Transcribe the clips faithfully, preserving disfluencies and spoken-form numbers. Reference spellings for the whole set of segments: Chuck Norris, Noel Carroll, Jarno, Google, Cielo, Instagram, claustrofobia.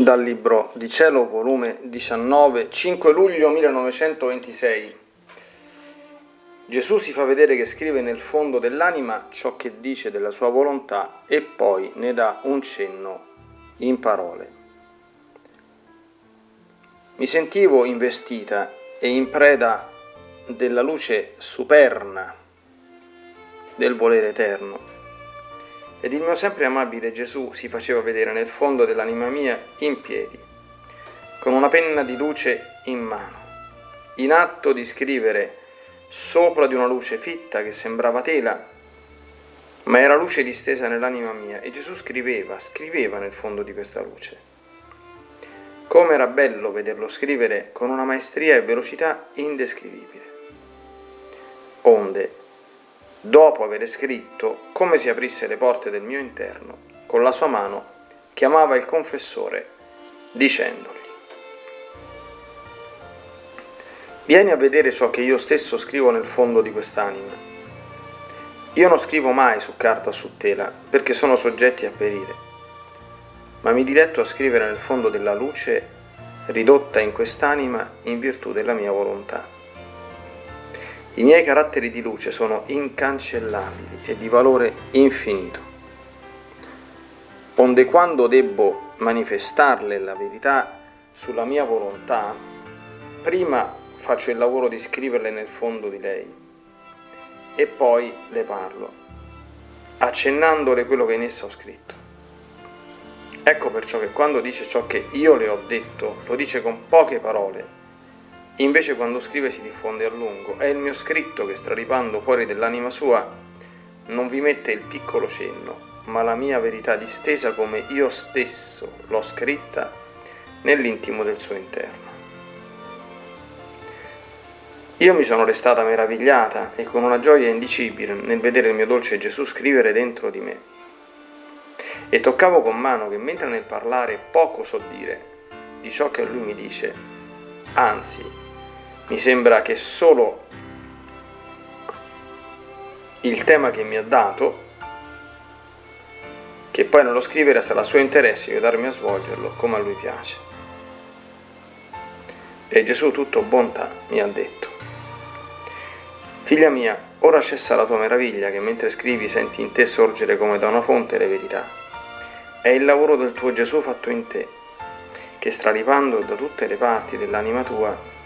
Dal libro di Cielo, volume diciannove, cinque luglio millenovecentoventisei. Gesù si fa vedere che scrive nel fondo dell'anima ciò che dice della sua volontà e poi ne dà un cenno in parole. Mi sentivo investita e in preda della luce superna del volere eterno. Ed il mio sempre amabile Gesù si faceva vedere nel fondo dell'anima mia in piedi, con una penna di luce in mano, in atto di scrivere sopra di una luce fitta che sembrava tela, ma era luce distesa nell'anima mia, e Gesù scriveva, scriveva nel fondo di questa luce. Come era bello vederlo scrivere con una maestria e velocità indescrivibile. Onde, dopo aver scritto, come si aprisse le porte del mio interno, con la sua mano chiamava il confessore, dicendogli: vieni a vedere ciò che io stesso scrivo nel fondo di quest'anima. Io non scrivo mai su carta o su tela, perché sono soggetti a perire, ma mi diletto a scrivere nel fondo della luce ridotta in quest'anima in virtù della mia volontà. I miei caratteri di luce sono incancellabili e di valore infinito. Onde quando debbo manifestarle la verità sulla mia volontà, prima faccio il lavoro di scriverle nel fondo di lei e poi le parlo, accennandole quello che in essa ho scritto. Ecco perciò che quando dice ciò che io le ho detto, lo dice con poche parole. Invece quando scrive si diffonde a lungo. È il mio scritto che, straripando fuori dell'anima sua, non vi mette il piccolo cenno, ma la mia verità distesa come io stesso l'ho scritta nell'intimo del suo interno. Io mi sono restata meravigliata e con una gioia indicibile nel vedere il mio dolce Gesù scrivere dentro di me. E toccavo con mano che mentre nel parlare poco so dire di ciò che lui mi dice, anzi, mi sembra che solo il tema che mi ha dato, che poi nello scrivere sarà suo interesse aiutarmi a svolgerlo come a lui piace. E Gesù, tutto bontà, mi ha detto: figlia mia, ora cessa la tua meraviglia, che mentre scrivi senti in te sorgere come da una fonte le verità. È il lavoro del tuo Gesù fatto in te, che straripando da tutte le parti dell'anima tua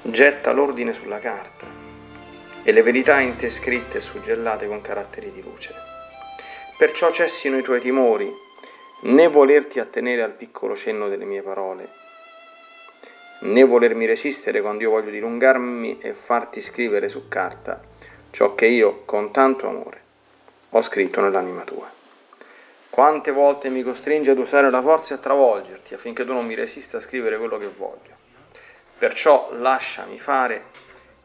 getta l'ordine sulla carta e le verità in te scritte e suggellate con caratteri di luce. Perciò cessino i tuoi timori, né volerti attenere al piccolo cenno delle mie parole, né volermi resistere quando io voglio dilungarmi e farti scrivere su carta ciò che io con tanto amore ho scritto nell'anima tua. Quante volte mi costringe ad usare la forza e a travolgerti affinché tu non mi resista a scrivere quello che voglio. Perciò lasciami fare, e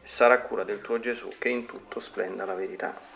sarà cura del tuo Gesù che in tutto splenda la verità.